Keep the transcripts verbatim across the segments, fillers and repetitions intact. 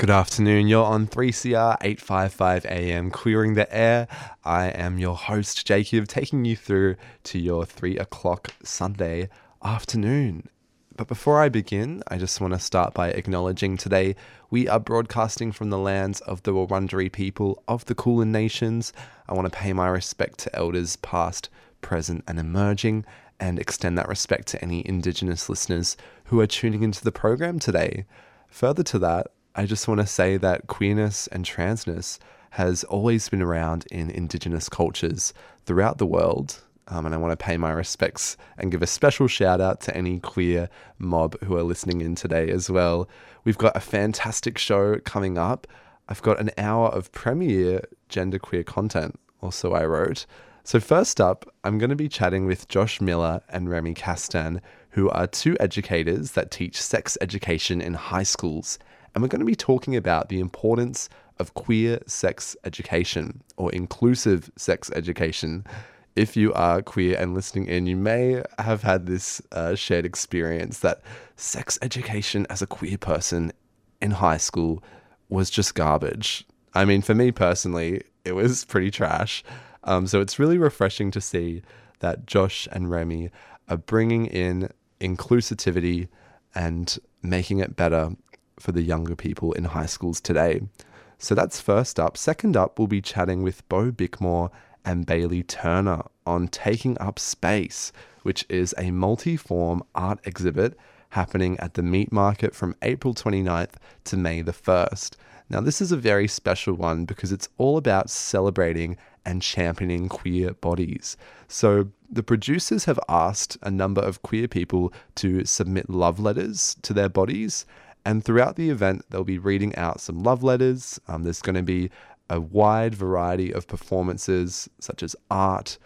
Good afternoon, you're on three C R eight fifty-five A M Queering the Air. I am your host, Jacob, taking you through to your three o'clock Sunday afternoon. But before I begin, I just want to start by acknowledging today we are broadcasting from the lands of the Wurundjeri people of the Kulin Nations. I want to pay my respect to elders past, present and emerging, and extend that respect to any Indigenous listeners who are tuning into the program today. Further to that, I just want to say that queerness and transness has always been around in Indigenous cultures throughout the world, um, and I want to pay my respects and give a special shout out to any queer mob who are listening in today as well. We've got a fantastic show coming up. I've got an hour of premier genderqueer content, or so I wrote. So first up, I'm going to be chatting with Josh Miller and Remy Kasten, who are two educators that teach sex education in high schools. And we're going to be talking about the importance of queer sex education, or inclusive sex education. If you are queer and listening in, you may have had this uh, shared experience that sex education as a queer person in high school was just garbage. I mean, for me personally, it was pretty trash. Um, so it's really refreshing to see that Josh and Remy are bringing in inclusivity and making it better for the younger people in high schools today. So that's first up. Second up, we'll be chatting with Beau Bickmore and Bailey Turner on Taking Up Space, which is a multi-form art exhibit happening at the Meat Market from April twenty-ninth to May the first. Now, this is a very special one because it's all about celebrating and championing queer bodies. So the producers have asked a number of queer people to submit love letters to their bodies. And throughout the event, they'll be reading out some love letters. Um, there's going to be a wide variety of performances, such as art,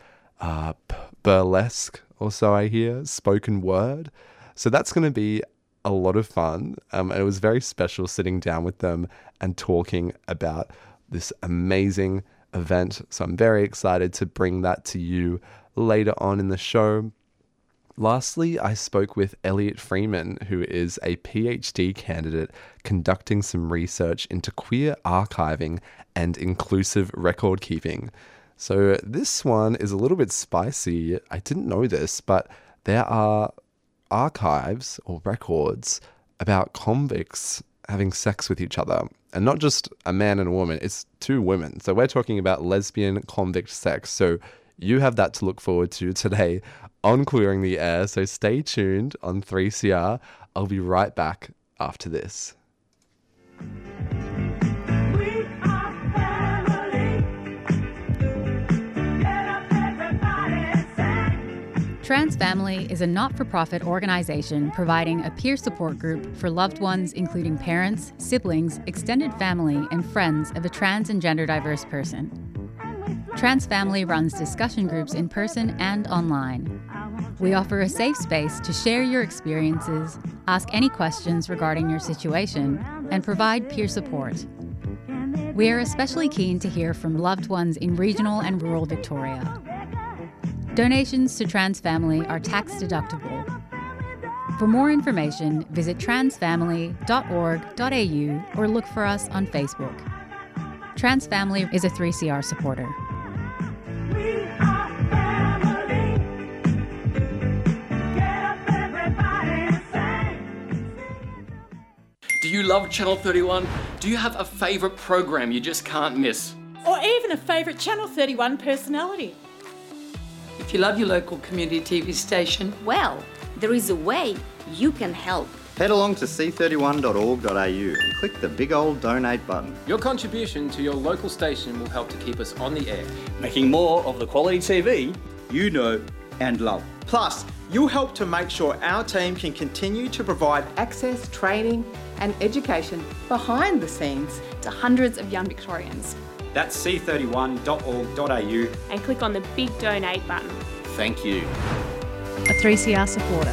uh, p- burlesque, or so I hear, spoken word. So that's going to be a lot of fun. Um, and it was very special sitting down with them and talking about this amazing event. So I'm very excited to bring that to you later on in the show. Lastly, I spoke with Elliot Freeman, who is a PhD candidate conducting some research into queer archiving and inclusive record keeping. So this one is a little bit spicy. I didn't know this, but there are archives or records about convicts having sex with each other. And not just a man and a woman, it's two women. So we're talking about lesbian convict sex. So you have that to look forward to today on Queering the Air, so stay tuned on three C R. I'll be right back after this. TransFamily is a not-for-profit organization providing a peer support group for loved ones, including parents, siblings, extended family, and friends of a trans and gender-diverse person. TransFamily runs discussion groups in person and online. We offer a safe space to share your experiences, ask any questions regarding your situation, and provide peer support. We are especially keen to hear from loved ones in regional and rural Victoria. Donations to TransFamily are tax deductible. For more information, visit transfamily dot org dot a u or look for us on Facebook. TransFamily is a three C R supporter. Do you love Channel thirty-one? Do you have a favourite program you just can't miss? Or even a favourite Channel thirty-one personality? If you love your local community T V station, well, there is a way you can help. Head along to c thirty-one dot org dot a u and click the big old donate button. Your contribution to your local station will help to keep us on the air, making more of the quality T V you know and love. Plus, you'll help to make sure our team can continue to provide access, training and education behind the scenes to hundreds of young Victorians. That's c thirty-one dot org dot a u and click on the big donate button. Thank you. A three C R supporter.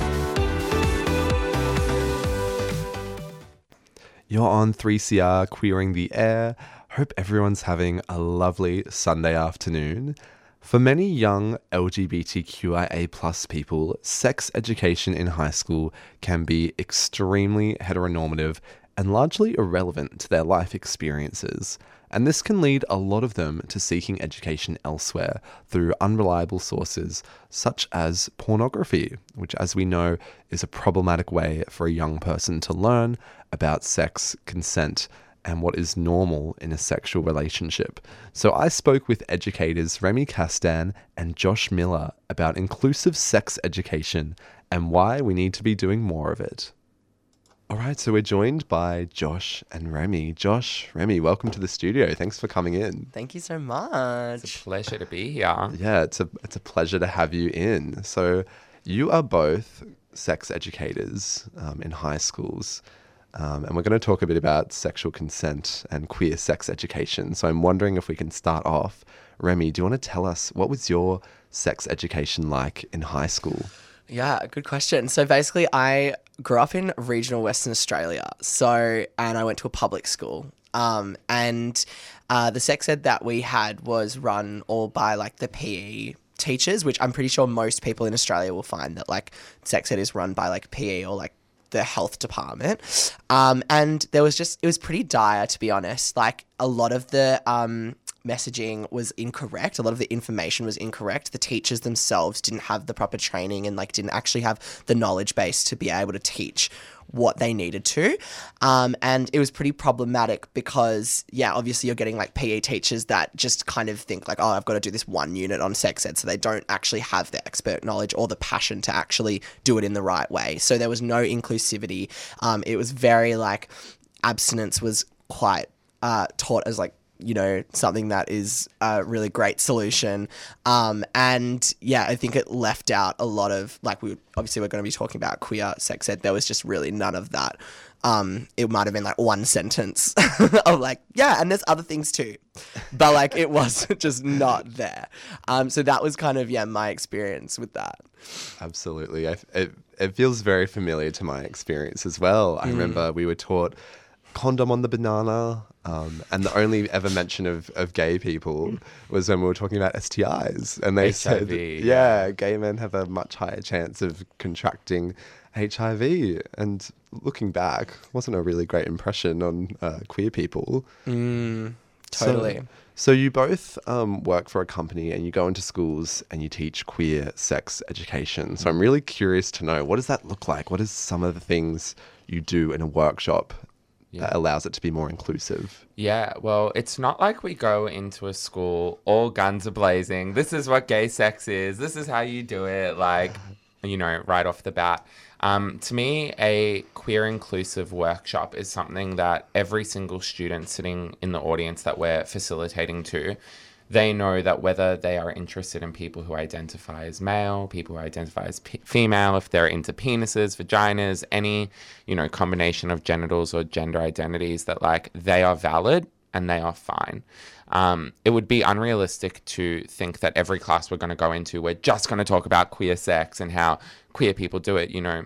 You're on three C R Queering the Air. Hope everyone's having a lovely Sunday afternoon. For many young L G B T Q I A plus people, sex education in high school can be extremely heteronormative, and largely irrelevant to their life experiences, and this can lead a lot of them to seeking education elsewhere through unreliable sources such as pornography, which, as we know, is a problematic way for a young person to learn about sex, consent, and what is normal in a sexual relationship. So I spoke with educators Remy Kasten and Josh Miller about inclusive sex education and why we need to be doing more of it. All right, so we're joined by Josh and Remy. Josh, Remy, welcome to the studio. Thanks for coming in. Thank you so much. It's a pleasure to be here. Yeah, it's a, it's a pleasure to have you in. So you are both sex educators um, in high schools. Um, and we're going to talk a bit about sexual consent and queer sex education. So I'm wondering if we can start off. Remy, do you want to tell us, what was your sex education like in high school? Yeah, good question. So basically, I grew up in regional Western Australia. So, and I went to a public school. Um, and uh, the sex ed that we had was run all by like the P E teachers, which I'm pretty sure most people in Australia will find that like sex ed is run by like P E or like the health department. Um, and there was just, it was pretty dire, to be honest. Like a lot of the um, messaging was incorrect. A lot of the information was incorrect. The teachers themselves didn't have the proper training and like didn't actually have the knowledge base to be able to teach what they needed to. Um, and it was pretty problematic because, yeah, obviously you're getting like P E teachers that just kind of think like, oh, I've got to do this one unit on sex ed. So they don't actually have the expert knowledge or the passion to actually do it in the right way. So there was no inclusivity. Um, it was very like abstinence was quite uh, taught as like, you know, something that is a really great solution. Um, and yeah, I think it left out a lot of, like, we obviously we're going to be talking about queer sex ed. There was just really none of that. Um, it might've been like one sentence of like, yeah, and there's other things too, but like, it was just not there. Um, so that was kind of, yeah, my experience with that. Absolutely. I, it, it feels very familiar to my experience as well. I mm. remember we were taught condom on the banana. Um, and the only ever mention of, of gay people was when we were talking about S T Is, and they H I V. Said, yeah, gay men have a much higher chance of contracting H I V. And looking back, wasn't a really great impression on uh, queer people. Mm, totally. So, so you both um, work for a company and you go into schools and you teach queer sex education. So I'm really curious to know, what does that look like? What is some of the things you do in a workshop Yeah. that allows it to be more inclusive? Yeah, well, it's not like we go into a school, all guns are blazing. This is what gay sex is. This is how you do it, like, you know, right off the bat. Um, to me, a queer inclusive workshop is something that every single student sitting in the audience that we're facilitating to, they know that whether they are interested in people who identify as male, people who identify as p- female, if they're into penises, vaginas, any, you know, combination of genitals or gender identities, that like they are valid and they are fine. Um, it would be unrealistic to think that every class we're going to go into, we're just going to talk about queer sex and how queer people do it, you know.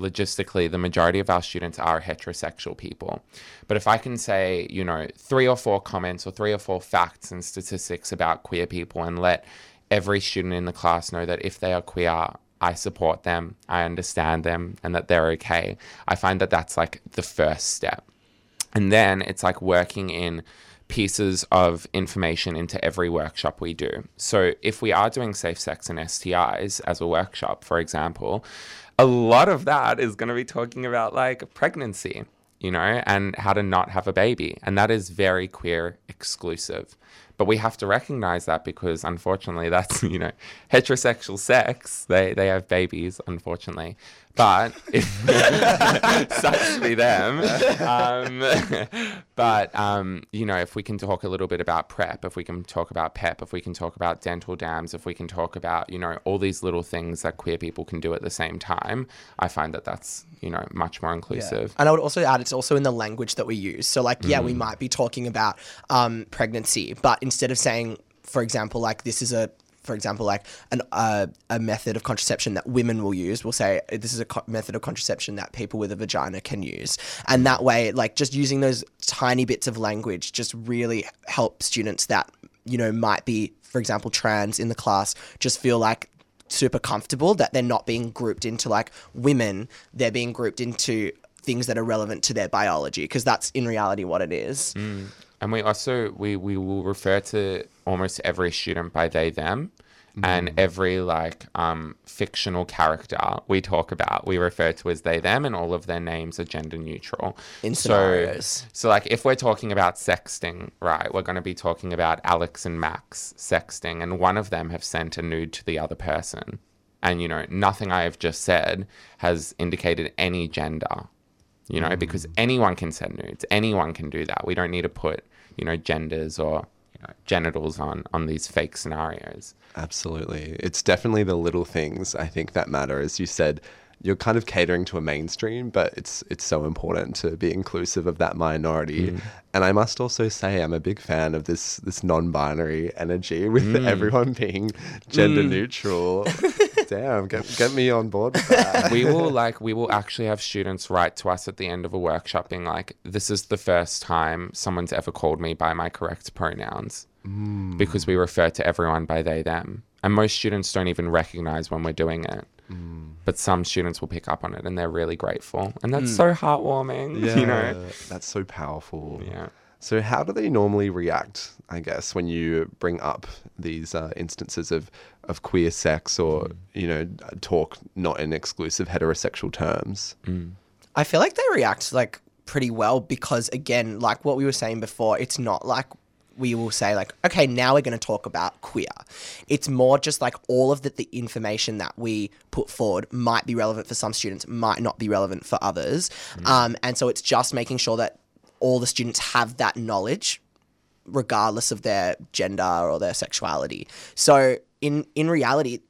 Logistically, the majority of our students are heterosexual people. But if I can say, you know, three or four comments or three or four facts and statistics about queer people and let every student in the class know that if they are queer, I support them, I understand them, and that they're okay, I find that that's like the first step. And then it's like working in pieces of information into every workshop we do. So if we are doing safe sex and S T Is as a workshop, for example, a lot of that is going to be talking about like pregnancy, you know, and how to not have a baby. And that is very queer exclusive. But we have to recognize that because unfortunately that's, you know, heterosexual sex. They they have babies, unfortunately. But if such be them. Um, but, um, you know, if we can talk a little bit about PrEP, if we can talk about PEP, if we can talk about dental dams, if we can talk about, you know, all these little things that queer people can do at the same time, I find that that's, you know, much more inclusive. Yeah. And I would also add, it's also in the language that we use. So like, yeah, mm. we might be talking about um, pregnancy, but instead of saying, for example, like this is a, for example, like an, uh, a method of contraception that women will use, we'll say this is a co- method of contraception that people with a vagina can use. And that way, like just using those tiny bits of language just really help students that, you know, might be, for example, trans in the class, just feel like super comfortable that they're not being grouped into like women, they're being grouped into things that are relevant to their biology, because that's in reality what it is. Mm. And we also, we, we will refer to almost every student by they, them. And every like um, fictional character we talk about, we refer to as they, them, and all of their names are gender neutral. In scenarios. So, so like if we're talking about sexting, right, we're going to be talking about Alex and Max sexting, and one of them have sent a nude to the other person. And, you know, nothing I have just said has indicated any gender, you know, mm. because anyone can send nudes. Anyone can do that. We don't need to put, you know, genders or genitals on on these fake scenarios. Absolutely. It's definitely the little things, I think, that matter. As you said, you're kind of catering to a mainstream, but it's it's so important to be inclusive of that minority. Mm. And I must also say I'm a big fan of this this non-binary energy with mm. everyone being gender mm. neutral. Damn, get, get me on board with that. We will like we will actually have students write to us at the end of a workshop being like, this is the first time someone's ever called me by my correct pronouns. Mm. Because we refer to everyone by they, them. And most students don't even recognize when we're doing it. Mm. But some students will pick up on it and they're really grateful. And that's mm. so heartwarming, yeah, you know. That's so powerful. Yeah. So how do they normally react, I guess, when you bring up these uh, instances of, of queer sex or, mm. you know, talk not in exclusive heterosexual terms? Mm. I feel like they react, like, pretty well because, again, like what we were saying before, it's not like we will say, like, okay, now we're going to talk about queer. It's more just like all of the, the information that we put forward might be relevant for some students, might not be relevant for others. Mm. Um, and so it's just making sure that all the students have that knowledge regardless of their gender or their sexuality. So in, in reality,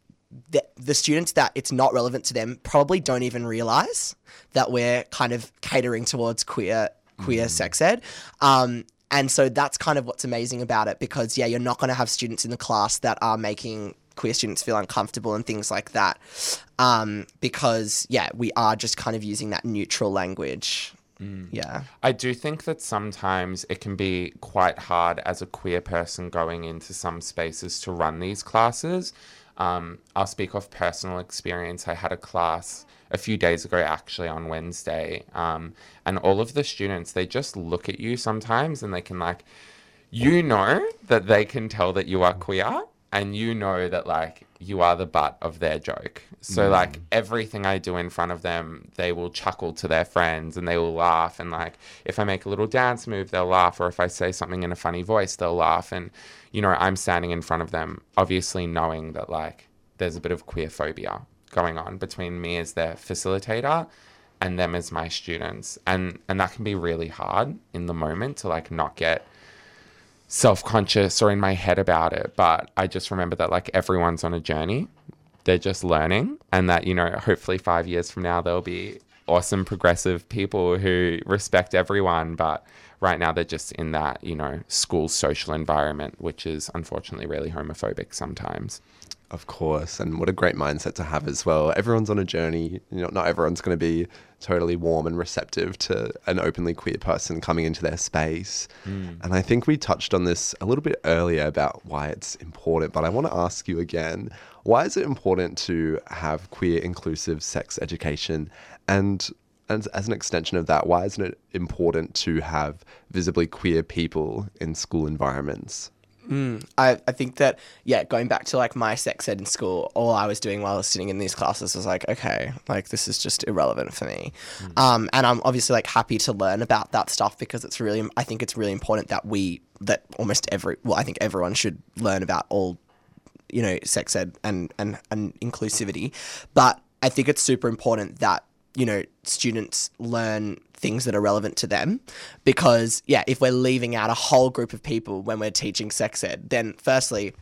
the, the students that it's not relevant to them probably don't even realise that we're kind of catering towards queer queer mm. sex ed. Um, and so that's kind of what's amazing about it because, yeah, you're not going to have students in the class that are making queer students feel uncomfortable and things like that um, because, yeah, we are just kind of using that neutral language. Mm. Yeah. I do think that sometimes it can be quite hard as a queer person going into some spaces to run these classes. Um, I'll speak of personal experience. I had a class a few days ago, actually, on Wednesday, um, and all of the students, they just look at you sometimes and they can like, you know that they can tell that you are queer and you know that like you are the butt of their joke. So mm. like everything I do in front of them, they will chuckle to their friends and they will laugh. And like, if I make a little dance move, they'll laugh. Or if I say something in a funny voice, they'll laugh. And, you know, I'm standing in front of them, obviously knowing that like there's a bit of queer phobia going on between me as their facilitator and them as my students. And, and that can be really hard in the moment to like not get self-conscious or in my head about it, but I just remember that like everyone's on a journey, they're just learning, and that, you know, hopefully five years from now there'll be awesome progressive people who respect everyone, but right now they're just in that, you know, school social environment, which is unfortunately really homophobic sometimes. Of course, and what a great mindset to have as well. Everyone's on a journey, you know, not everyone's going to be totally warm and receptive to an openly queer person coming into their space. Mm. And I think we touched on this a little bit earlier about why it's important, but I want to ask you again, why is it important to have queer inclusive sex education? And, and as an extension of that, why isn't it important to have visibly queer people in school environments? Mm, I, I think that, yeah, going back to like my sex ed in school, all I was doing while I was sitting in these classes was like, okay, like this is just irrelevant for me. Mm. Um, and I'm obviously like happy to learn about that stuff because it's really, I think it's really important that we, that almost every, well, I think everyone should learn about all, you know, sex ed and, and, and inclusivity. But I think it's super important that, you know, students learn things that are relevant to them because, yeah, if we're leaving out a whole group of people when we're teaching sex ed, then firstly,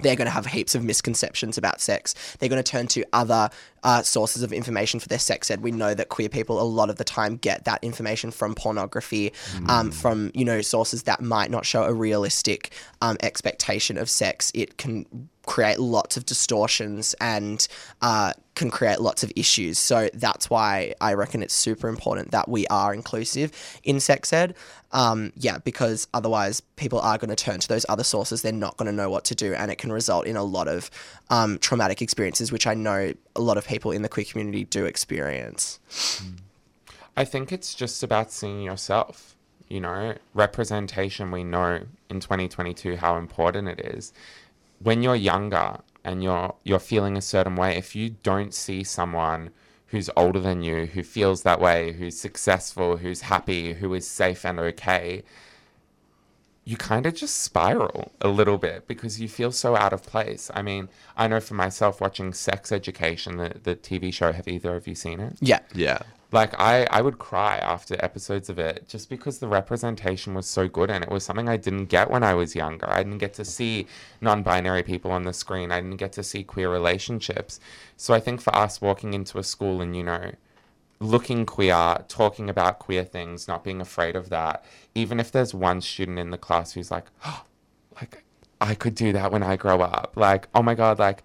they're going to have heaps of misconceptions about sex. They're going to turn to other uh, sources of information for their sex ed. We know that queer people a lot of the time get that information from pornography, mm. um, from, you know, sources that might not show a realistic um, expectation of sex. It can create lots of distortions and uh, can create lots of issues. So that's why I reckon it's super important that we are inclusive in sex ed. Um, yeah, because otherwise people are going to turn to those other sources. They're not going to know what to do, and it can result in a lot of um, traumatic experiences, which I know a lot of people in the queer community do experience. Mm. I think it's just about seeing yourself, you know, representation. We know in twenty twenty-two how important it is. When you're younger and you're you're feeling a certain way, if you don't see someone who's older than you, who feels that way, who's successful, who's happy, who is safe and okay, you kind of just spiral a little bit because you feel so out of place. I mean, I know for myself watching Sex Education, the, the T V show, have either of you seen it? Yeah. Yeah. Like, I, I would cry after episodes of it just because the representation was so good, and it was something I didn't get when I was younger. I didn't get to see non-binary people on the screen. I didn't get to see queer relationships. So I think for us, walking into a school and, you know, looking queer, talking about queer things, not being afraid of that, even if there's one student in the class who's like, oh, like, I could do that when I grow up. Like, oh, my God, like,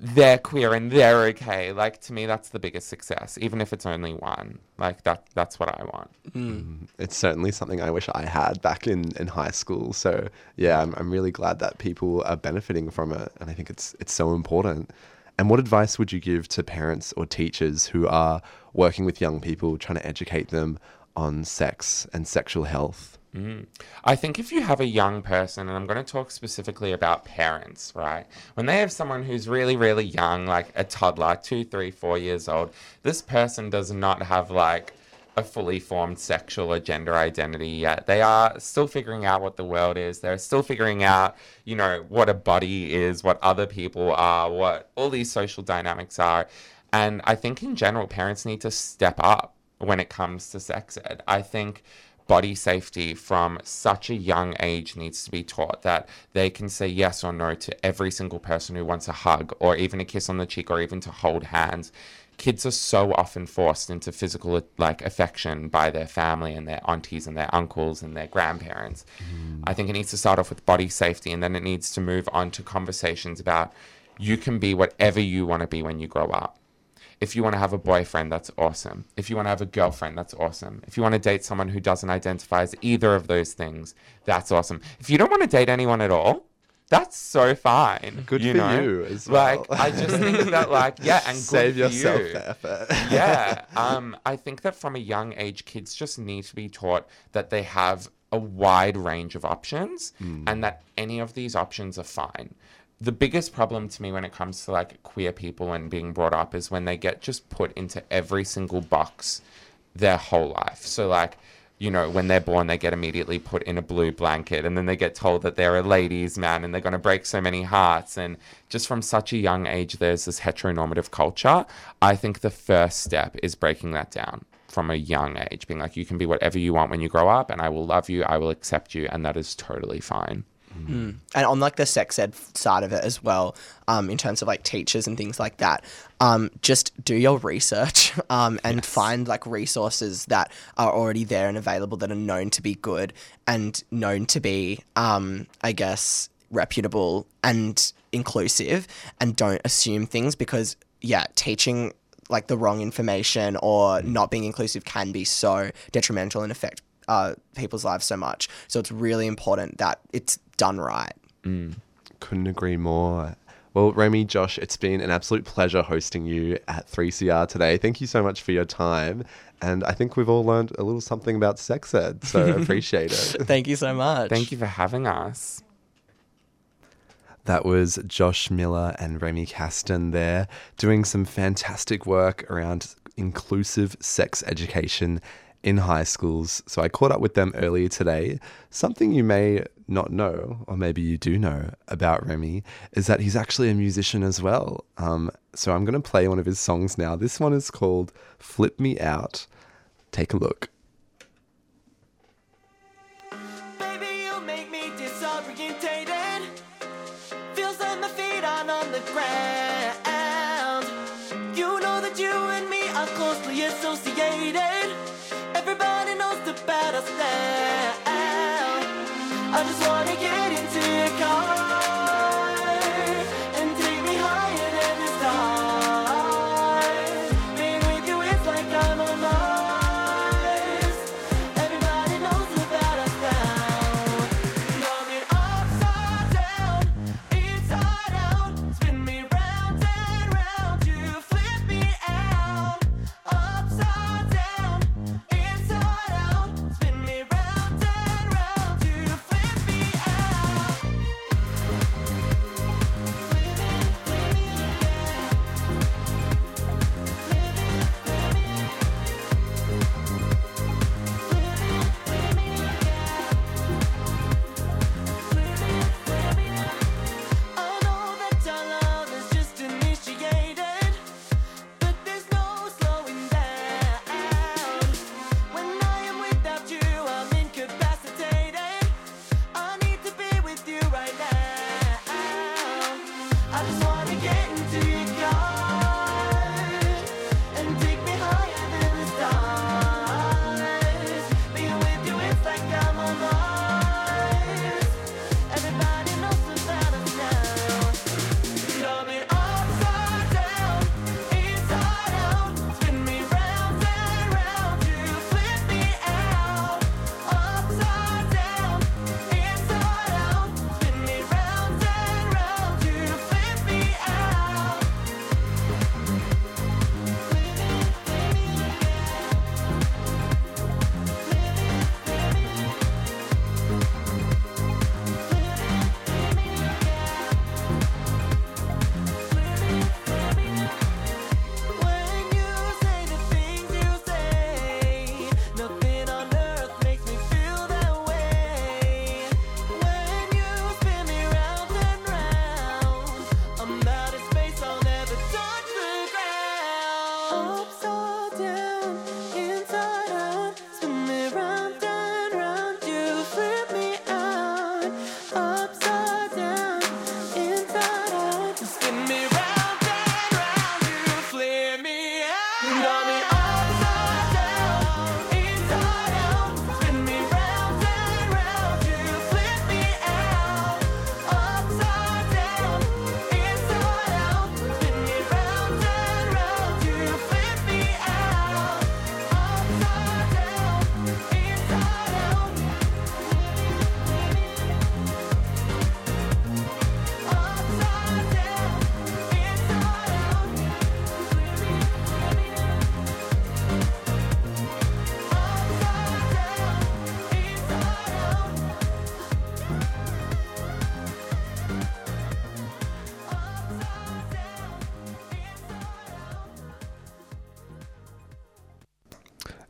they're queer and they're okay. Like, to me, that's the biggest success, even if it's only one. Like, that that's what I want. Mm. It's certainly something I wish I had back in, in high school. So, yeah, I'm, I'm really glad that people are benefiting from it. And I think it's it's so important. And what advice would you give to parents or teachers who are working with young people, trying to educate them on sex and sexual health? Mm. I think if you have a young person, and I'm going to talk specifically about parents, right? When they have someone who's really, really young, like a toddler, two, three, four years old, this person does not have like a fully formed sexual or gender identity yet. They are still figuring out what the world is. They're still figuring out, you know, what a body is, what other people are, what all these social dynamics are. And I think in general, parents need to step up when it comes to sex ed. I think body safety from such a young age needs to be taught, that they can say yes or no to every single person who wants a hug or even a kiss on the cheek or even to hold hands. Kids are so often forced into physical like affection by their family and their aunties and their uncles and their grandparents. Mm. I think it needs to start off with body safety, and then it needs to move on to conversations about you can be whatever you want to be when you grow up. If you want to have a boyfriend, that's awesome. If you want to have a girlfriend, that's awesome. If you want to date someone who doesn't identify as either of those things, that's awesome. If you don't want to date anyone at all, that's so fine. Good you for know? you as well. Like, I just think that, like, yeah, and Save good for yourself you. the effort. yeah. Um, I think that from a young age, kids just need to be taught that they have a wide range of options mm. and that any of these options are fine. The biggest problem to me when it comes to like queer people and being brought up is when they get just put into every single box their whole life. So like, you know, when they're born, they get immediately put in a blue blanket, and then they get told that they're a ladies' man and they're going to break so many hearts. And just from such a young age, there's this heteronormative culture. I think the first step is breaking that down from a young age, being like, you can be whatever you want when you grow up, and I will love you, I will accept you, and that is totally fine. Mm. And on like the sex ed side of it as well, um, in terms of like teachers and things like that, um, just do your research um, and yes. find like resources that are already there and available that are known to be good and known to be, um, I guess, reputable and inclusive, and don't assume things, because, yeah, teaching like the wrong information or not being inclusive can be so detrimental and affect uh, people's lives so much. So it's really important that it's done right. Mm. Couldn't agree more. Well, Remy, Josh, it's been an absolute pleasure hosting you at three C R today. Thank you so much for your time. And I think we've all learned a little something about sex ed, so appreciate it. Thank you so much. Thank you for having us. That was Josh Miller and Remy Kasten there, doing some fantastic work around inclusive sex education in high schools. So I caught up with them earlier today. Something you may not know, or maybe you do know, about Remy is that he's actually a musician as well. Um, so I'm going to play one of his songs now. This one is called Flip Me Out. Take a look. Baby, you make me disorientated. Feels like my feet aren't on the ground. You know that you and me are closely associated. Everybody knows the battle stand. I just wanna get into your car and take me higher than the stars. Being with you is like I'm on Mars. Everybody knows the battle stand. Love it upside down, inside out. Spin me round and round, you flip me out. Upside down.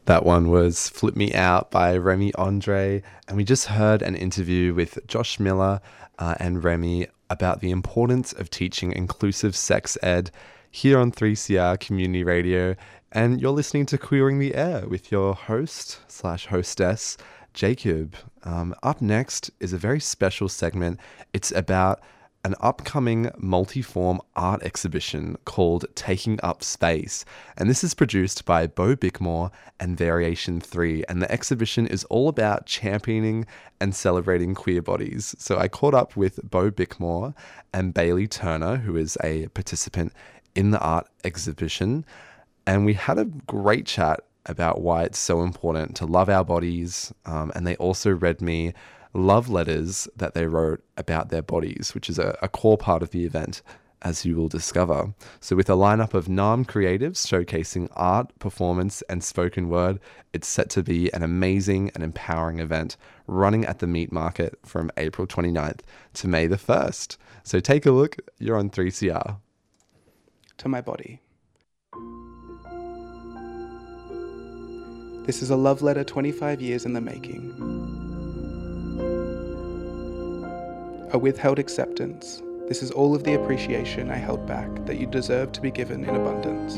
That one was Flip Me Out by Remy Andre. And we just heard an interview with Josh Miller uh, and Remy about the importance of teaching inclusive sex ed here on three C R Community Radio. And you're listening to Queering the Air with your host slash hostess, Jacob. Um, up next is a very special segment. It's about an upcoming multi-form art exhibition called Taking Up Space. And this is produced by Beau Bickmore and Variation three. And the exhibition is all about championing and celebrating queer bodies. So I caught up with Beau Bickmore and Bailey Turner, who is a participant in the art exhibition. And we had a great chat about why it's so important to love our bodies. Um, and they also read me love letters that they wrote about their bodies, which is a, a core part of the event, as you will discover. So with a lineup of Naarm creatives showcasing art, performance, and spoken word, it's set to be an amazing and empowering event running at the Meat Market from April twenty-ninth to May the first. So take a look. You're on three C R. To my body. This is a love letter twenty-five years in the making. A withheld acceptance. This is all of the appreciation I held back that you deserve to be given in abundance.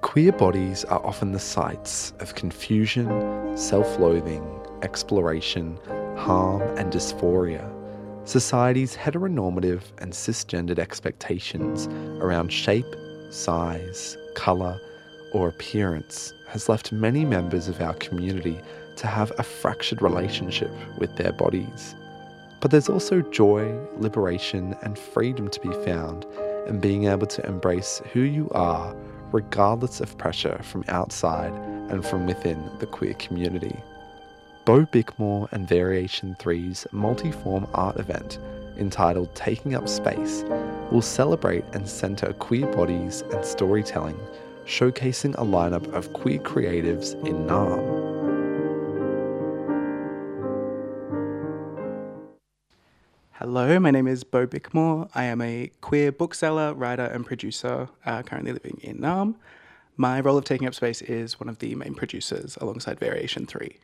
Queer bodies are often the sites of confusion, self-loathing, exploration, harm, and dysphoria. Society's heteronormative and cisgendered expectations around shape, size, colour, or appearance has left many members of our community to have a fractured relationship with their bodies. But there's also joy, liberation, and freedom to be found in being able to embrace who you are, regardless of pressure from outside and from within the queer community. Beau Bickmore and Variation three's multi-form art event, entitled Taking Up Space, will celebrate and centre queer bodies and storytelling, showcasing a lineup of queer creatives in Naarm. Hello, my name is Beau Bickmore. I am a queer bookseller, writer and producer uh, currently living in Naarm. My role of Taking Up Space is one of the main producers alongside Variation three.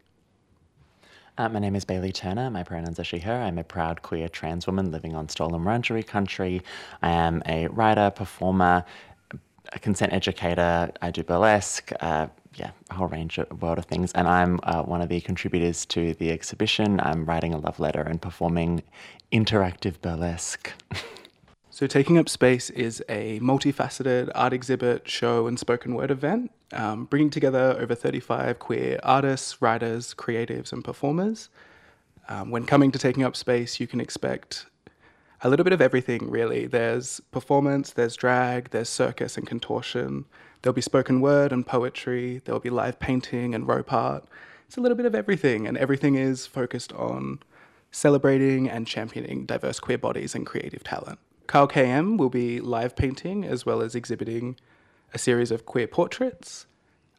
Uh, my name is Bailey Turner. My pronouns are she, her. I'm a proud queer trans woman living on stolen Wurundjeri country. I am a writer, performer, a consent educator. I do burlesque. Uh, yeah, a whole range of world of things. And I'm uh, one of the contributors to the exhibition. I'm writing a love letter and performing interactive burlesque. So Taking Up Space is a multifaceted art exhibit, show and spoken word event, um, bringing together over thirty-five queer artists, writers, creatives and performers. Um, when coming to Taking Up Space, you can expect a little bit of everything, really. There's performance, there's drag, there's circus and contortion. There'll be spoken word and poetry. There'll be live painting and rope art. It's a little bit of everything, and everything is focused on celebrating and championing diverse queer bodies and creative talent. Carl K M will be live painting as well as exhibiting a series of queer portraits.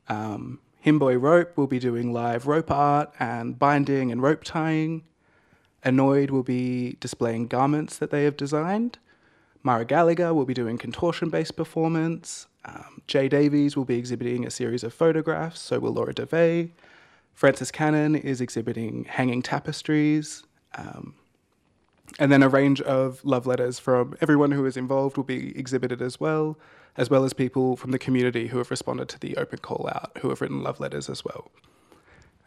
Um, Himboy Rope will be doing live rope art and binding and rope tying. Annoyed will be displaying garments that they have designed. Mara Gallagher will be doing contortion-based performance. Um, Jay Davies will be exhibiting a series of photographs, so will Laura DeVay. Francis Cannon is exhibiting hanging tapestries. Um, and then a range of love letters from everyone who is involved will be exhibited as well, as well as people from the community who have responded to the open call out, who have written love letters as well.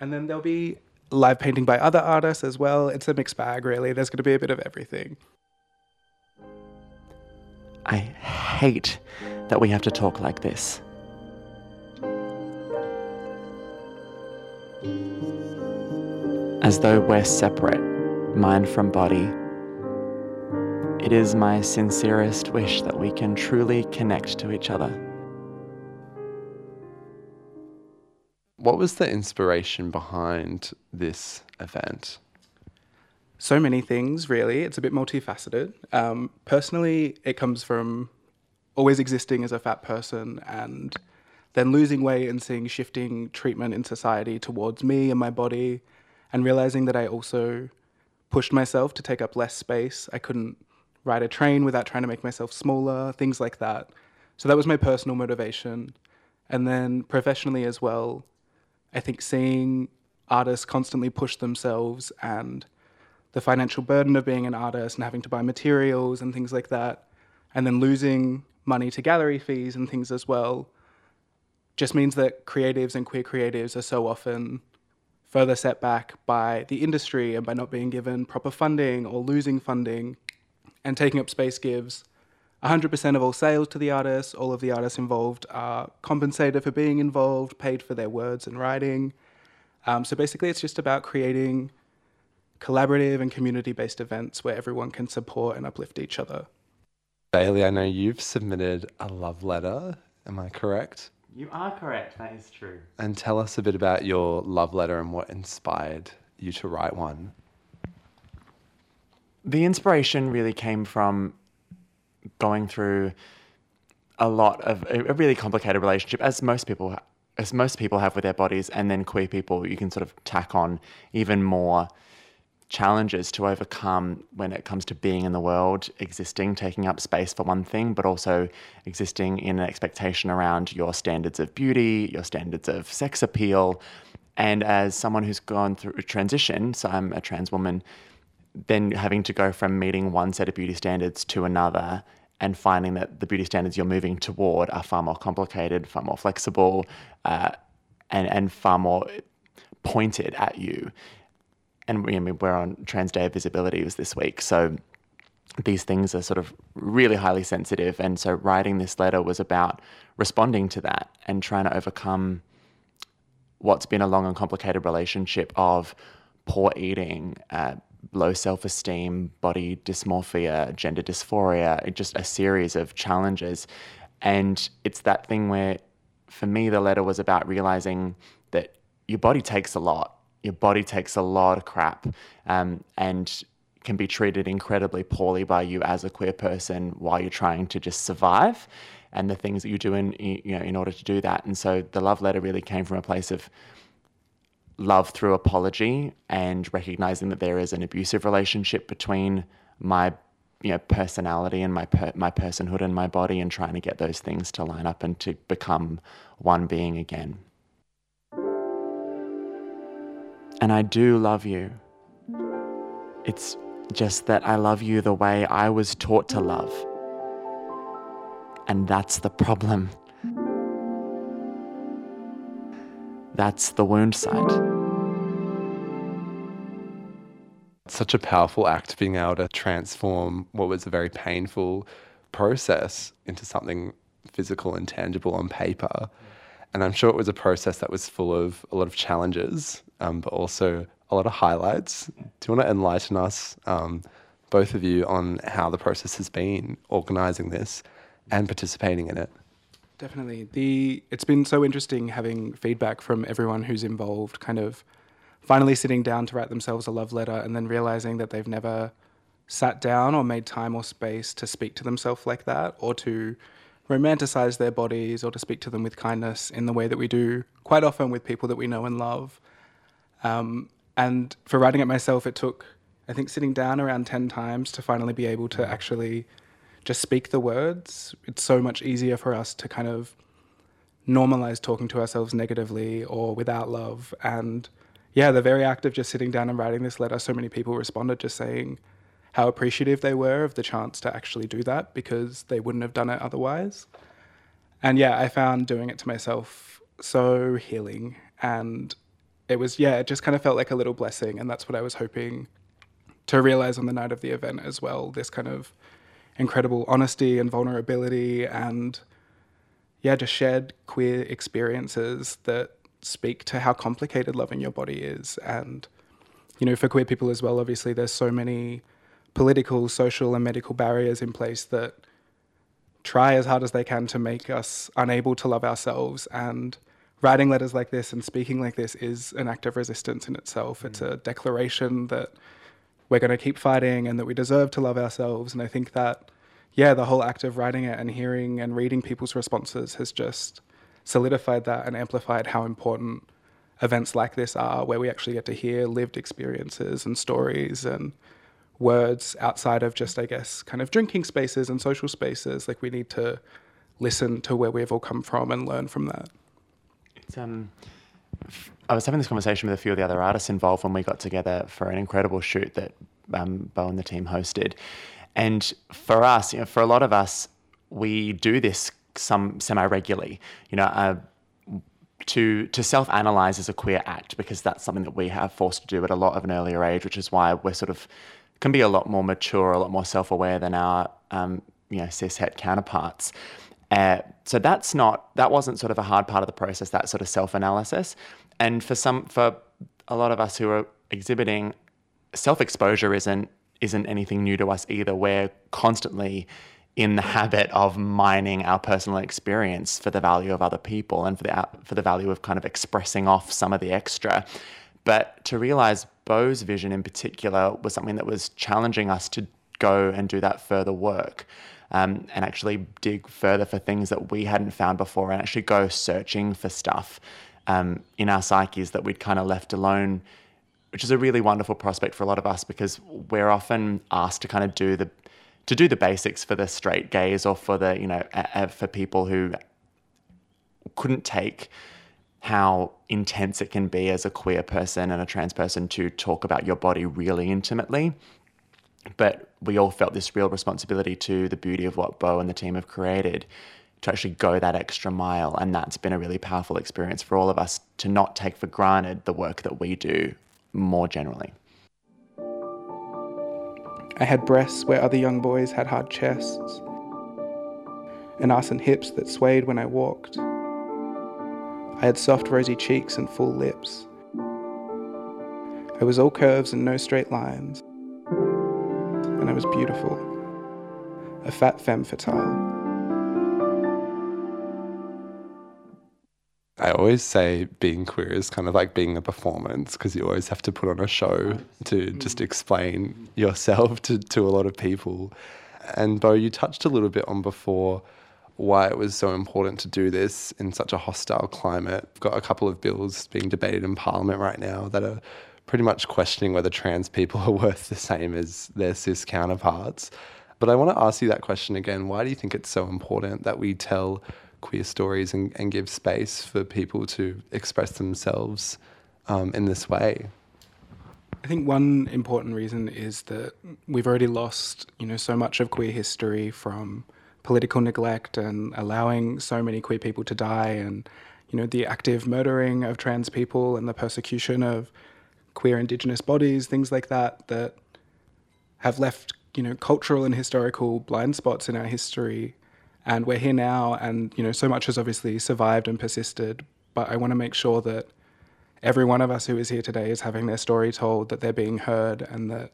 And then there'll be live painting by other artists as well. It's a mixed bag, really. There's going to be a bit of everything. I hate that we have to talk like this. As though we're separate, mind from body. It is my sincerest wish that we can truly connect to each other. What was the inspiration behind this event? So many things, really. It's a bit multifaceted. Um, personally, it comes from always existing as a fat person and then losing weight and seeing shifting treatment in society towards me and my body, and realising that I also pushed myself to take up less space. I couldn't ride a train without trying to make myself smaller, things like that. So that was my personal motivation. And then professionally as well, I think seeing artists constantly push themselves and the financial burden of being an artist and having to buy materials and things like that, and then losing money to gallery fees and things as well, just means that creatives and queer creatives are so often further set back by the industry and by not being given proper funding or losing funding. And Taking Up Space gives one hundred percent of all sales to the artists. All of the artists involved are compensated for being involved, paid for their words and writing. Um, so basically it's just about creating collaborative and community-based events where everyone can support and uplift each other. Bailey, I know you've submitted a love letter. Am I correct? You are correct. That is true. And tell us a bit about your love letter and what inspired you to write one. The inspiration really came from going through a lot of a really complicated relationship, as most people as most people have with their bodies, and then queer people, you can sort of tack on even more challenges to overcome when it comes to being in the world, existing, taking up space for one thing, but also existing in an expectation around your standards of beauty, your standards of sex appeal. And as someone who's gone through a transition, so I'm a trans woman, then having to go from meeting one set of beauty standards to another and finding that the beauty standards you're moving toward are far more complicated, far more flexible, uh, and, and far more pointed at you. And we, I mean, we're on Trans Day of Visibility was this week. So these things are sort of really highly sensitive. And so writing this letter was about responding to that and trying to overcome what's been a long and complicated relationship of poor eating, uh, low self-esteem, body dysmorphia, gender dysphoria, just a series of challenges. And it's that thing where, for me, the letter was about realizing that your body takes a lot. Your body takes a lot of crap um, and can be treated incredibly poorly by you as a queer person while you're trying to just survive and the things that you do in, you know, in order to do that. And so the love letter really came from a place of love through apology and recognizing that there is an abusive relationship between my, you know, personality and my per- my personhood and my body, and trying to get those things to line up and to become one being again. And I do love you. It's just that I love you the way I was taught to love. And that's the problem. That's the wound site. Such a powerful act, being able to transform what was a very painful process into something physical and tangible on paper. And I'm sure it was a process that was full of a lot of challenges, um, but also a lot of highlights. Do you want to enlighten us, um, both of you, on how the process has been organising this and participating in it? Definitely. The it's been so interesting having feedback from everyone who's involved, kind of finally sitting down to write themselves a love letter and then realising that they've never sat down or made time or space to speak to themselves like that, or to romanticize their bodies, or to speak to them with kindness in the way that we do quite often with people that we know and love. Um, and for writing it myself, it took, I think, sitting down around ten times to finally be able to actually just speak the words. It's so much easier for us to kind of normalize talking to ourselves negatively or without love. And yeah, the very act of just sitting down and writing this letter, so many people responded just saying how appreciative they were of the chance to actually do that, because they wouldn't have done it otherwise. And yeah, I found doing it to myself so healing, and it was, yeah, it just kind of felt like a little blessing. And that's what I was hoping to realize on the night of the event as well, this kind of incredible honesty and vulnerability and yeah, just shared queer experiences that speak to how complicated loving your body is. And, you know, for queer people as well, obviously there's so many political, social and medical barriers in place that try as hard as they can to make us unable to love ourselves. And writing letters like this and speaking like this is an act of resistance in itself. Mm. It's a declaration that we're going to keep fighting and that we deserve to love ourselves. And I think that, yeah, the whole act of writing it and hearing and reading people's responses has just solidified that and amplified how important events like this are, where we actually get to hear lived experiences and stories and words outside of just, I guess, kind of drinking spaces and social spaces. Like, we need to listen to where we've all come from and learn from that. It's, um, I was having this conversation with a few of the other artists involved when we got together for an incredible shoot that um, Beau and the team hosted. And for us, you know, for a lot of us, we do this some semi-regularly, you know, uh, to to self-analyse is a queer act, because that's something that we have forced to do at a lot of an earlier age, which is why we're sort of, can be a lot more mature, a lot more self-aware than our, um, you know, cishet counterparts. Uh, so that's not, that wasn't sort of a hard part of the process, that sort of self-analysis. And for some, for a lot of us who are exhibiting, self-exposure isn't, isn't anything new to us either. We're constantly in the habit of mining our personal experience for the value of other people and for the for the value of kind of expressing off some of the extra. But to realise Beau's vision in particular was something that was challenging us to go and do that further work, um, and actually dig further for things that we hadn't found before, and actually go searching for stuff um, in our psyches that we'd kind of left alone, which is a really wonderful prospect for a lot of us, because we're often asked to kind of do the to do the basics for the straight gays, or for the, you know, uh, for people who couldn't take how intense it can be as a queer person and a trans person to talk about your body really intimately. But we all felt this real responsibility to the beauty of what Beau and the team have created to actually go that extra mile. And that's been a really powerful experience for all of us, to not take for granted the work that we do more generally. I had breasts where other young boys had hard chests, an arse and hips that swayed when I walked. I had soft rosy cheeks and full lips. I was all curves and no straight lines. And I was beautiful. A fat femme fatale. I always say being queer is kind of like being a performance, because you always have to put on a show to just explain yourself to, to a lot of people. And Beau, you touched a little bit on before why it was so important to do this in such a hostile climate. We've got a couple of bills being debated in Parliament right now that are pretty much questioning whether trans people are worth the same as their cis counterparts. But I want to ask you that question again. Why do you think it's so important that we tell queer stories and, and give space for people to express themselves um, in this way? I think one important reason is that we've already lost, you know, so much of queer history from political neglect and allowing so many queer people to die, and, you know, the active murdering of trans people and the persecution of queer Indigenous bodies, things like that, that have left, you know, cultural and historical blind spots in our history. And we're here now, and, you know, so much has obviously survived and persisted, but I want to make sure that every one of us who is here today is having their story told, that they're being heard, and that,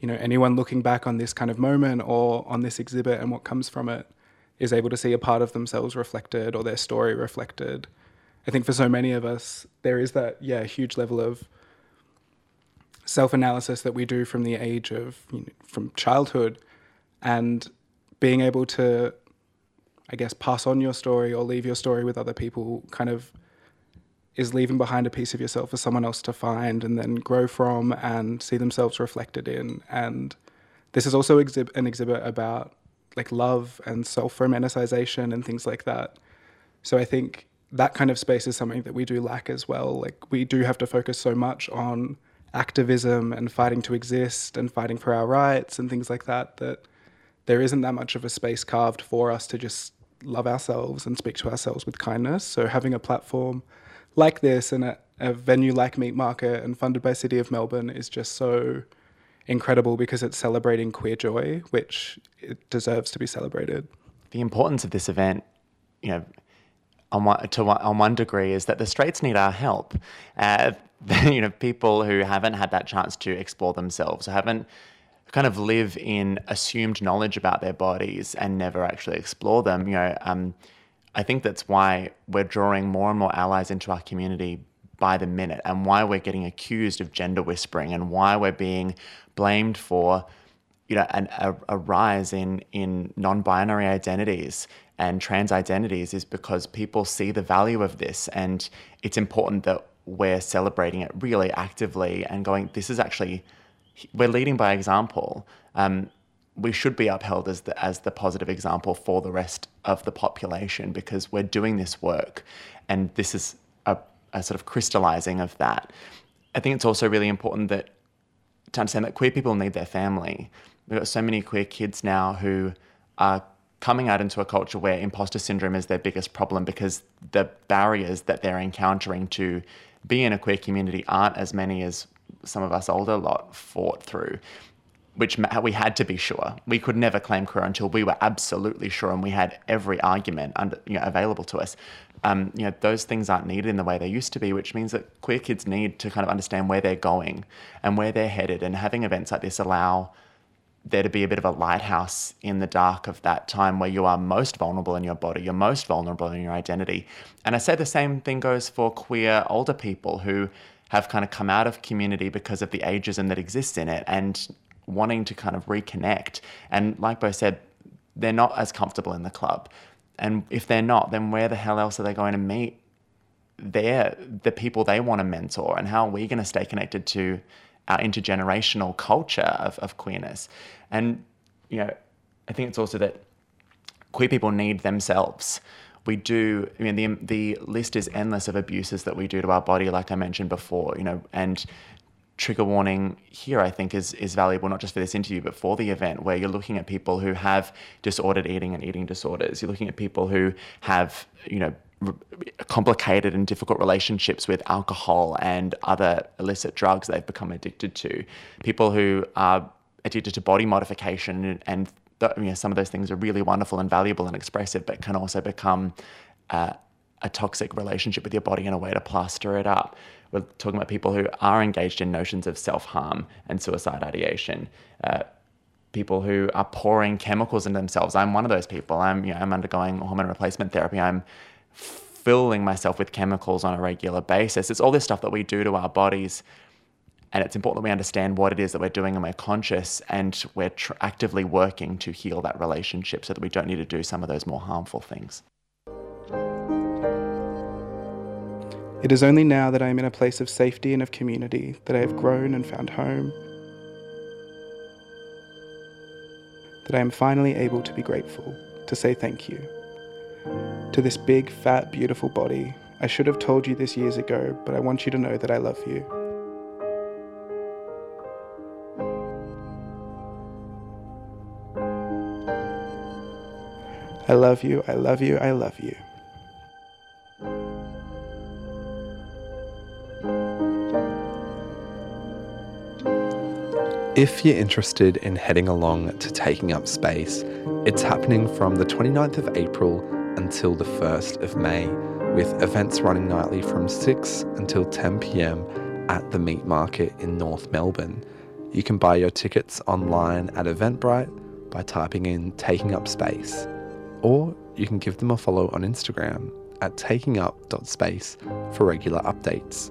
you know, anyone looking back on this kind of moment or on this exhibit and what comes from it is able to see a part of themselves reflected, or their story reflected. I think for so many of us, there is that, yeah, huge level of self-analysis that we do from the age of, you know, from childhood, and being able to, I guess, pass on your story or leave your story with other people kind of is leaving behind a piece of yourself for someone else to find and then grow from and see themselves reflected in. And this is also exhib- an exhibit about like love and self-romanticization and things like that. So I think that kind of space is something that we do lack as well. Like, we do have to focus so much on activism and fighting to exist and fighting for our rights and things like that, that there isn't that much of a space carved for us to just love ourselves and speak to ourselves with kindness. So having a platform like this and a, a venue like Meat Market and funded by City of Melbourne is just so incredible, because it's celebrating queer joy, which it deserves to be celebrated. The importance of this event, you know, on one, to one, on one degree is that the straights need our help. Uh, you know, people who haven't had that chance to explore themselves, haven't kind of live in assumed knowledge about their bodies and never actually explore them. You know, um, I think that's why we're drawing more and more allies into our community by the minute, and why we're getting accused of gender whispering, and why we're being blamed for, you know, an, a, a rise in, in non-binary identities and trans identities, is because people see the value of this. And it's important that we're celebrating it really actively and going, this is actually, we're leading by example. Um, we should be upheld as the, as the positive example for the rest of the population, because we're doing this work, and this is a, a sort of crystallising of that. I think it's also really important that to understand that queer people need their family. We've got so many queer kids now who are coming out into a culture where imposter syndrome is their biggest problem, because the barriers that they're encountering to be in a queer community aren't as many as some of us older lot fought through, which we had to be sure. We could never claim queer until we were absolutely sure and we had every argument under, you know, available to us. Um, you know, those things aren't needed in the way they used to be, which means that queer kids need to kind of understand where they're going and where they're headed, and having events like this allow there to be a bit of a lighthouse in the dark of that time where you are most vulnerable in your body, you're most vulnerable in your identity. And I say the same thing goes for queer older people who have kind of come out of community because of the ageism that exists in it and wanting to kind of reconnect. And like Beau said, they're not as comfortable in the club. And if they're not, then where the hell else are they going to meet They're the people they want to mentor? And how are we going to stay connected to our intergenerational culture of, of queerness? And, you know, I think it's also that queer people need themselves. We do, I mean, the the list is endless of abuses that we do to our body, like I mentioned before, you know, and trigger warning here, I think, is is valuable, not just for this interview, but for the event, where you're looking at people who have disordered eating and eating disorders. You're looking at people who have, you know, complicated and difficult relationships with alcohol and other illicit drugs they've become addicted to. People who are addicted to body modification, and, and th- you know, some of those things are really wonderful and valuable and expressive, but can also become uh, a toxic relationship with your body in a way to plaster it up. We're talking about people who are engaged in notions of self-harm and suicide ideation. Uh, people who are pouring chemicals into themselves. I'm one of those people. I'm, you know, I'm undergoing hormone replacement therapy. I'm filling myself with chemicals on a regular basis. It's all this stuff that we do to our bodies, and it's important that we understand what it is that we're doing, and we're conscious, and we're tr- actively working to heal that relationship so that we don't need to do some of those more harmful things. It is only now that I am in a place of safety and of community that I have grown and found home, that I am finally able to be grateful, to say thank you. To this big, fat, beautiful body. I should have told you this years ago, but I want you to know that I love you. I love you, I love you, I love you. If you're interested in heading along to Taking Up Space, it's happening from the twenty-ninth of April until the first of May, with events running nightly from six until ten p.m. at the Meat Market in North Melbourne. You can buy your tickets online at Eventbrite by typing in Taking Up Space, or you can give them a follow on Instagram at taking up dot space for regular updates.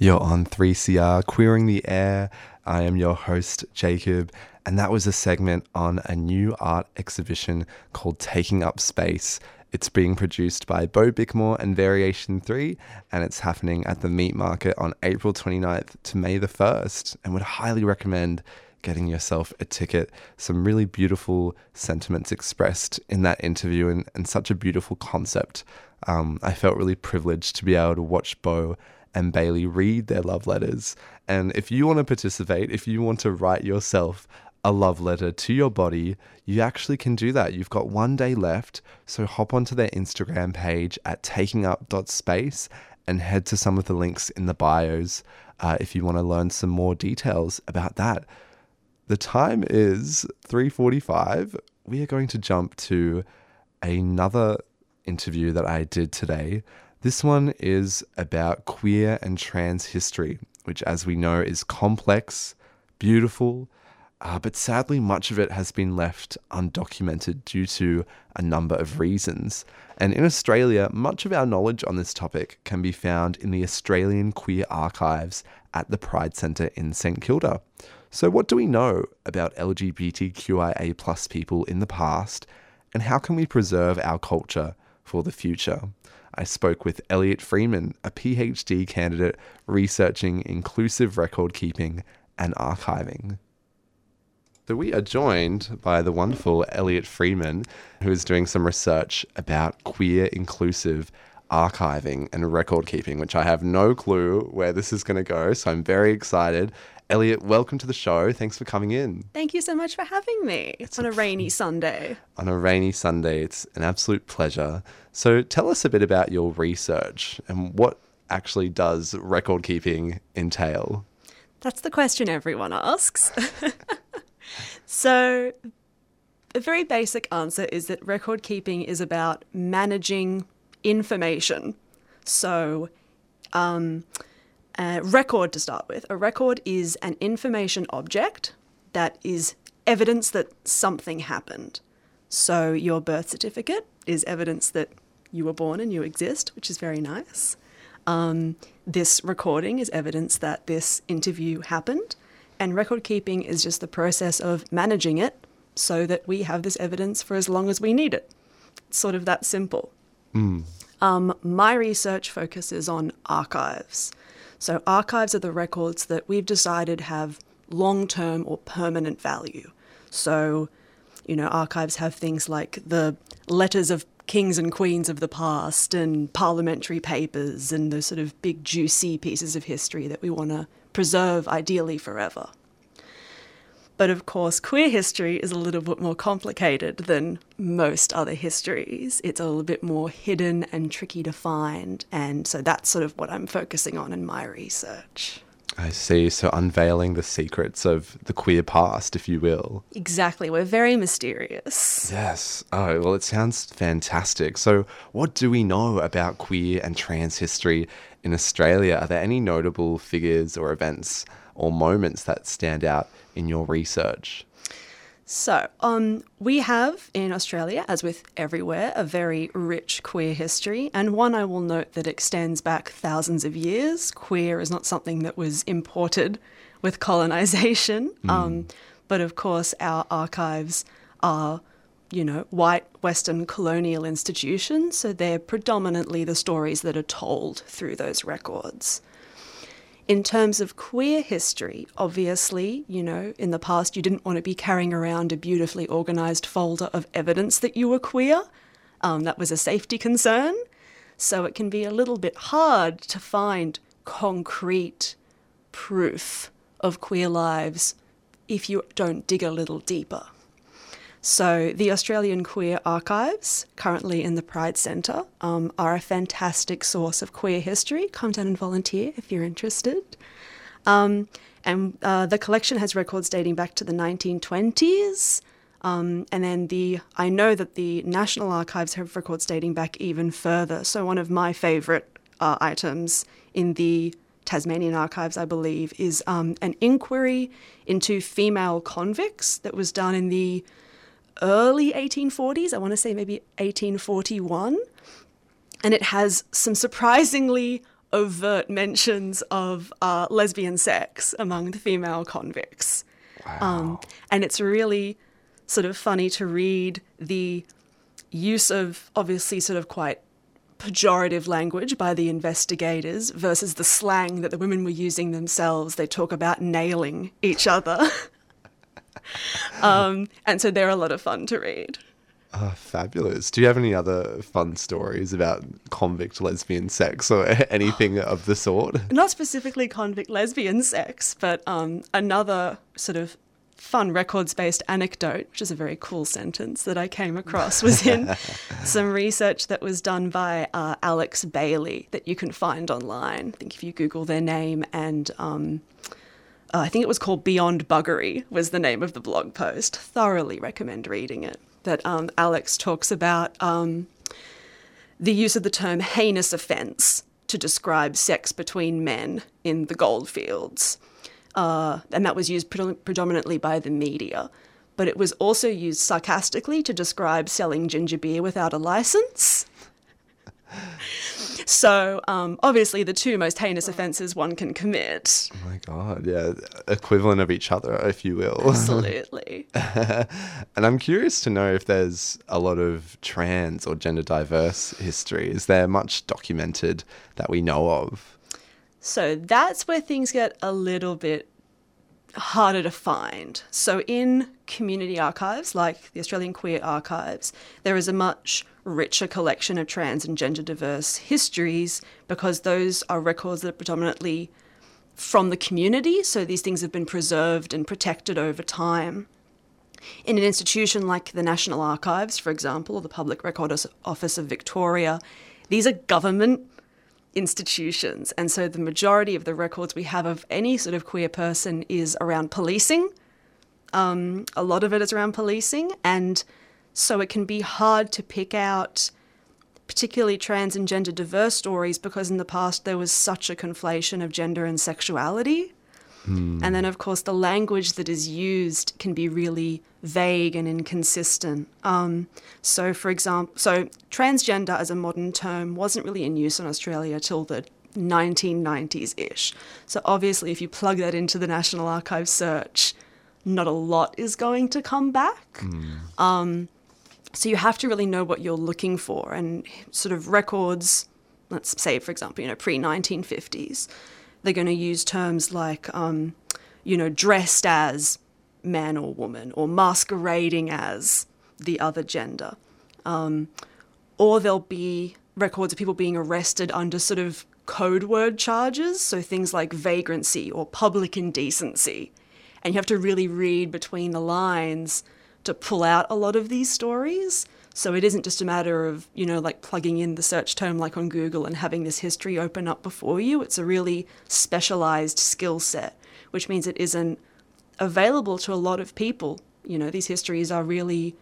You're on three C R, Queering the Air. I am your host, Jacob, and that was a segment on a new art exhibition called Taking Up Space. It's being produced by Beau Bickmore and Variation three, and it's happening at the Meat Market on April twenty-ninth to May the first, and would highly recommend getting yourself a ticket. Some really beautiful sentiments expressed in that interview, and, and such a beautiful concept. Um, I felt really privileged to be able to watch Beau and Bailey read their love letters. And if you want to participate, if you want to write yourself a love letter to your body, you actually can do that. You've got one day left, so hop onto their Instagram page at taking up dot space and head to some of the links in the bios uh, if you want to learn some more details about that. The time is three forty-five. We are going to jump to another interview that I did today. This one is about queer and trans history, which, as we know, is complex, beautiful, uh, but sadly much of it has been left undocumented due to a number of reasons. And in Australia, much of our knowledge on this topic can be found in the Australian Queer Archives at the Pride Centre in St Kilda. So what do we know about L G B T Q I A plus people in the past, and how can we preserve our culture for the future? I spoke with Elliot Freeman, a PhD candidate researching inclusive record keeping and archiving. So we are joined by the wonderful Elliot Freeman, who is doing some research about queer inclusive archiving and record keeping, which I have no clue where this is going to go. So I'm very excited. Elliot, welcome to the show. Thanks for coming in. Thank you so much for having me. It's on a, a rainy Sunday. On a rainy Sunday. It's an absolute pleasure. So tell us a bit about your research and what actually does record keeping entail? That's the question everyone asks. So the very basic answer is that record keeping is about managing information. So um, a record to start with. A record is an information object that is evidence that something happened. So your birth certificate is evidence that you were born and you exist, which is very nice. Um, this recording is evidence that this interview happened. And record keeping is just the process of managing it so that we have this evidence for as long as we need it. It's sort of that simple. Mm. Um, my research focuses on archives. So archives are the records that we've decided have long-term or permanent value. So, you know, archives have things like the letters of kings and queens of the past and parliamentary papers and those sort of big juicy pieces of history that we want to preserve ideally forever. But of course, queer history is a little bit more complicated than most other histories. It's a little bit more hidden and tricky to find. And so that's sort of what I'm focusing on in my research. I see. So unveiling the secrets of the queer past, if you will. Exactly. We're very mysterious. Yes. Oh, well, it sounds fantastic. So what do we know about queer and trans history in Australia? Are there any notable figures or events or moments that stand out in your research? So um, we have in Australia, as with everywhere, a very rich queer history, and one I will note that extends back thousands of years. Queer is not something that was imported with colonisation, mm. um, but of course our archives are, you know, white Western colonial institutions, so they're predominantly the stories that are told through those records. In terms of queer history, obviously, you know, in the past you didn't want to be carrying around a beautifully organised folder of evidence that you were queer. Um, that was a safety concern. So it can be a little bit hard to find concrete proof of queer lives if you don't dig a little deeper. So the Australian Queer Archives, currently in the Pride Centre, um, are a fantastic source of queer history. Come down and volunteer if you're interested. Um, and uh, the collection has records dating back to the nineteen twenties. Um, and then the I know that the National Archives have records dating back even further. So one of my favourite uh, items in the Tasmanian Archives, I believe, is um, an inquiry into female convicts that was done in the early eighteen forties, I want to say maybe eighteen forty-one, and it has some surprisingly overt mentions of uh, lesbian sex among the female convicts. Wow. Um, and it's really sort of funny to read the use of obviously sort of quite pejorative language by the investigators versus the slang that the women were using themselves. They talk about nailing each other. Um, and so they're a lot of fun to read. Oh, fabulous. Do you have any other fun stories about convict lesbian sex or anything of the sort? Not specifically convict lesbian sex, but um, another sort of fun records-based anecdote, which is a very cool sentence that I came across, was in some research that was done by uh, Alex Bailey that you can find online. I think if you Google their name and... Um, Uh, I think it was called Beyond Buggery was the name of the blog post. Thoroughly recommend reading it. That um, Alex talks about um, the use of the term heinous offence to describe sex between men in the goldfields. Uh, and that was used pre- predominantly by the media. But it was also used sarcastically to describe selling ginger beer without a licence. So um, obviously the two most heinous offences one can commit. Oh my God, yeah, equivalent of each other, if you will. Absolutely. And I'm curious to know if there's a lot of trans or gender diverse history. Is there much documented that we know of? So that's where things get a little bit harder to find. So in community archives, like the Australian Queer Archives, there is a much richer collection of trans and gender diverse histories, because those are records that are predominantly from the community, so these things have been preserved and protected over time. In an institution like the National Archives, for example, or the Public Record Office of Victoria, these are government institutions, and so the majority of the records we have of any sort of queer person is around policing. Um, a lot of it is around policing, and so it can be hard to pick out particularly trans and gender diverse stories, because in the past there was such a conflation of gender and sexuality. Mm. And then, of course, the language that is used can be really vague and inconsistent. Um, so, for example, so transgender as a modern term wasn't really in use in Australia till the nineteen nineties-ish. So obviously if you plug that into the National Archives search, not a lot is going to come back. Mm. Um, so you have to really know what you're looking for, and sort of records, let's say, for example, you know, pre-nineteen fifties, they're going to use terms like, um, you know, dressed as man or woman, or masquerading as the other gender. Um, or there'll be records of people being arrested under sort of code word charges, so things like vagrancy or public indecency. And you have to really read between the lines to pull out a lot of these stories. So it isn't just a matter of, you know, like plugging in the search term like on Google and having this history open up before you. It's a really specialised skill set, which means it isn't available to a lot of people. You know, these histories are really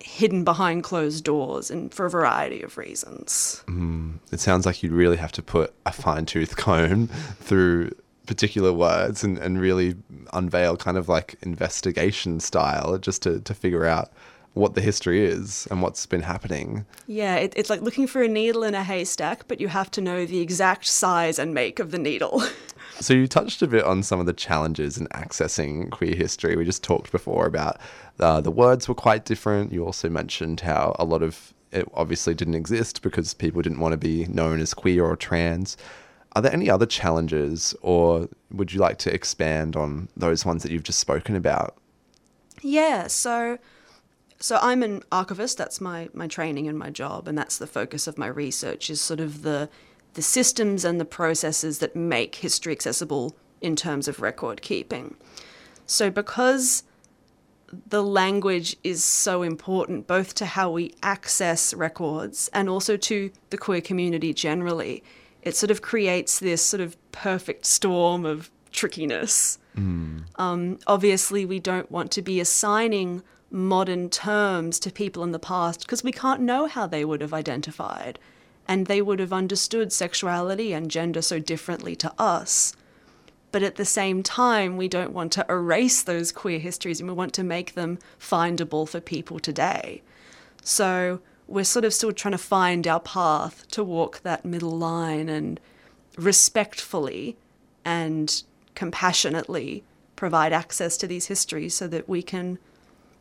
hidden behind closed doors, and for a variety of reasons. Mm, it sounds like you'd really have to put a fine-tooth comb through particular words and, and really unveil kind of like investigation style just to, to figure out what the history is and what's been happening. Yeah, it, it's like looking for a needle in a haystack, but you have to know the exact size and make of the needle. So you touched a bit on some of the challenges in accessing queer history. We just talked before about uh, the words were quite different. You also mentioned how a lot of it obviously didn't exist because people didn't want to be known as queer or trans. Are there any other challenges, or would you like to expand on those ones that you've just spoken about? Yeah, so... So I'm an archivist, that's my, my training and my job, and that's the focus of my research, is sort of the the systems and the processes that make history accessible in terms of record keeping. So because the language is so important, both to how we access records and also to the queer community generally, it sort of creates this sort of perfect storm of trickiness. Mm. Um, obviously, we don't want to be assigning modern terms to people in the past, because we can't know how they would have identified, and they would have understood sexuality and gender so differently to us. But at the same time, we don't want to erase those queer histories, and we want to make them findable for people today. So we're sort of still trying to find our path to walk that middle line and respectfully and compassionately provide access to these histories so that we can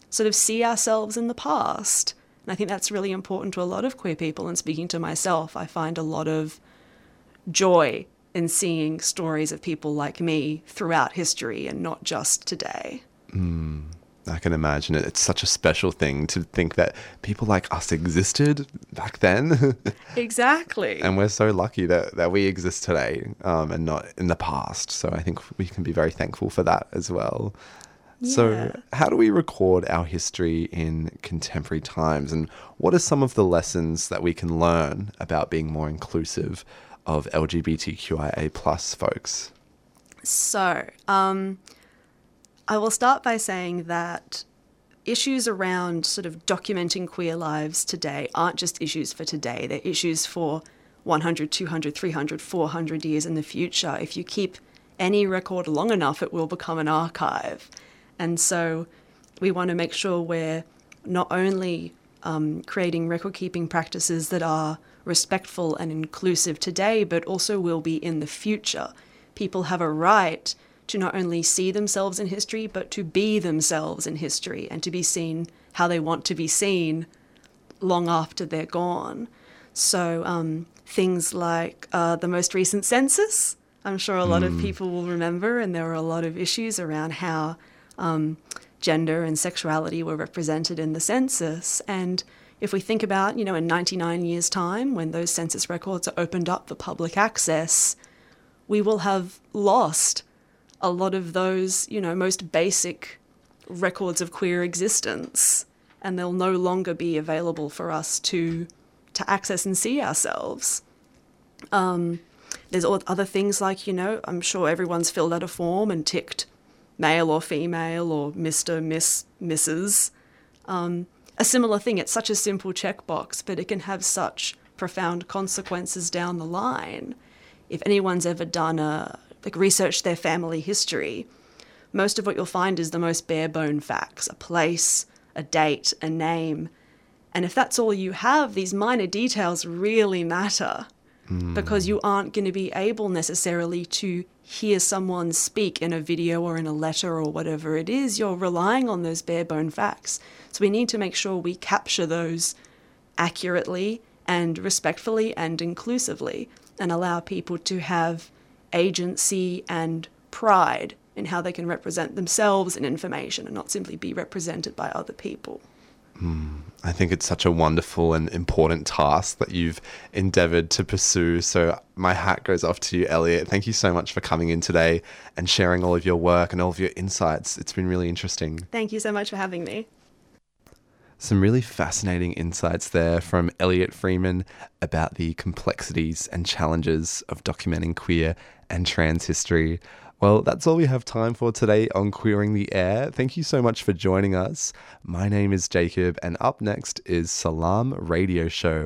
sort of see ourselves in the past. And I think that's really important to a lot of queer people. And speaking to myself, I find a lot of joy in seeing stories of people like me throughout history and not just today. Mm, I can imagine it. It's such a special thing to think that people like us existed back then. Exactly. And we're so lucky that, that we exist today um, and not in the past. So I think we can be very thankful for that as well. Yeah. So how do we record our history in contemporary times, and what are some of the lessons that we can learn about being more inclusive of L G B T Q I A plus folks? So um, I will start by saying that issues around sort of documenting queer lives today aren't just issues for today. They're issues for one hundred, two hundred, three hundred, four hundred years in the future. If you keep any record long enough, it will become an archive. And so we want to make sure we're not only um, creating record-keeping practices that are respectful and inclusive today, but also will be in the future. People have a right to not only see themselves in history, but to be themselves in history and to be seen how they want to be seen long after they're gone. So um, things like uh, the most recent census, I'm sure a lot mm. of people will remember, and there were a lot of issues around how um, gender and sexuality were represented in the census. And if we think about, you know, in ninety-nine years' time, when those census records are opened up for public access, we will have lost a lot of those, you know, most basic records of queer existence, and they'll no longer be available for us to to access and see ourselves. Um, there's other things like, you know, I'm sure everyone's filled out a form and ticked male or female or Mister, Miss, Missus Um, a similar thing, it's such a simple checkbox, but it can have such profound consequences down the line. If anyone's ever done a like research their family history, most of what you'll find is the most bare-bone facts, a place, a date, a name. And if that's all you have, these minor details really matter mm. because you aren't going to be able necessarily to hear someone speak in a video or in a letter or whatever it is. You're relying on those bare-bone facts. So we need to make sure we capture those accurately and respectfully and inclusively, and allow people to have agency and pride in how they can represent themselves in information and not simply be represented by other people. Mm, I think it's such a wonderful and important task that you've endeavoured to pursue. So my hat goes off to you, Elliot. Thank you so much for coming in today and sharing all of your work and all of your insights. It's been really interesting. Thank you so much for having me. Some really fascinating insights there from Elliot Freeman about the complexities and challenges of documenting queer and trans history. Well, that's all we have time for today on Queering the Air. Thank you so much for joining us. My name is Jacob, and up next is Salaam Radio Show,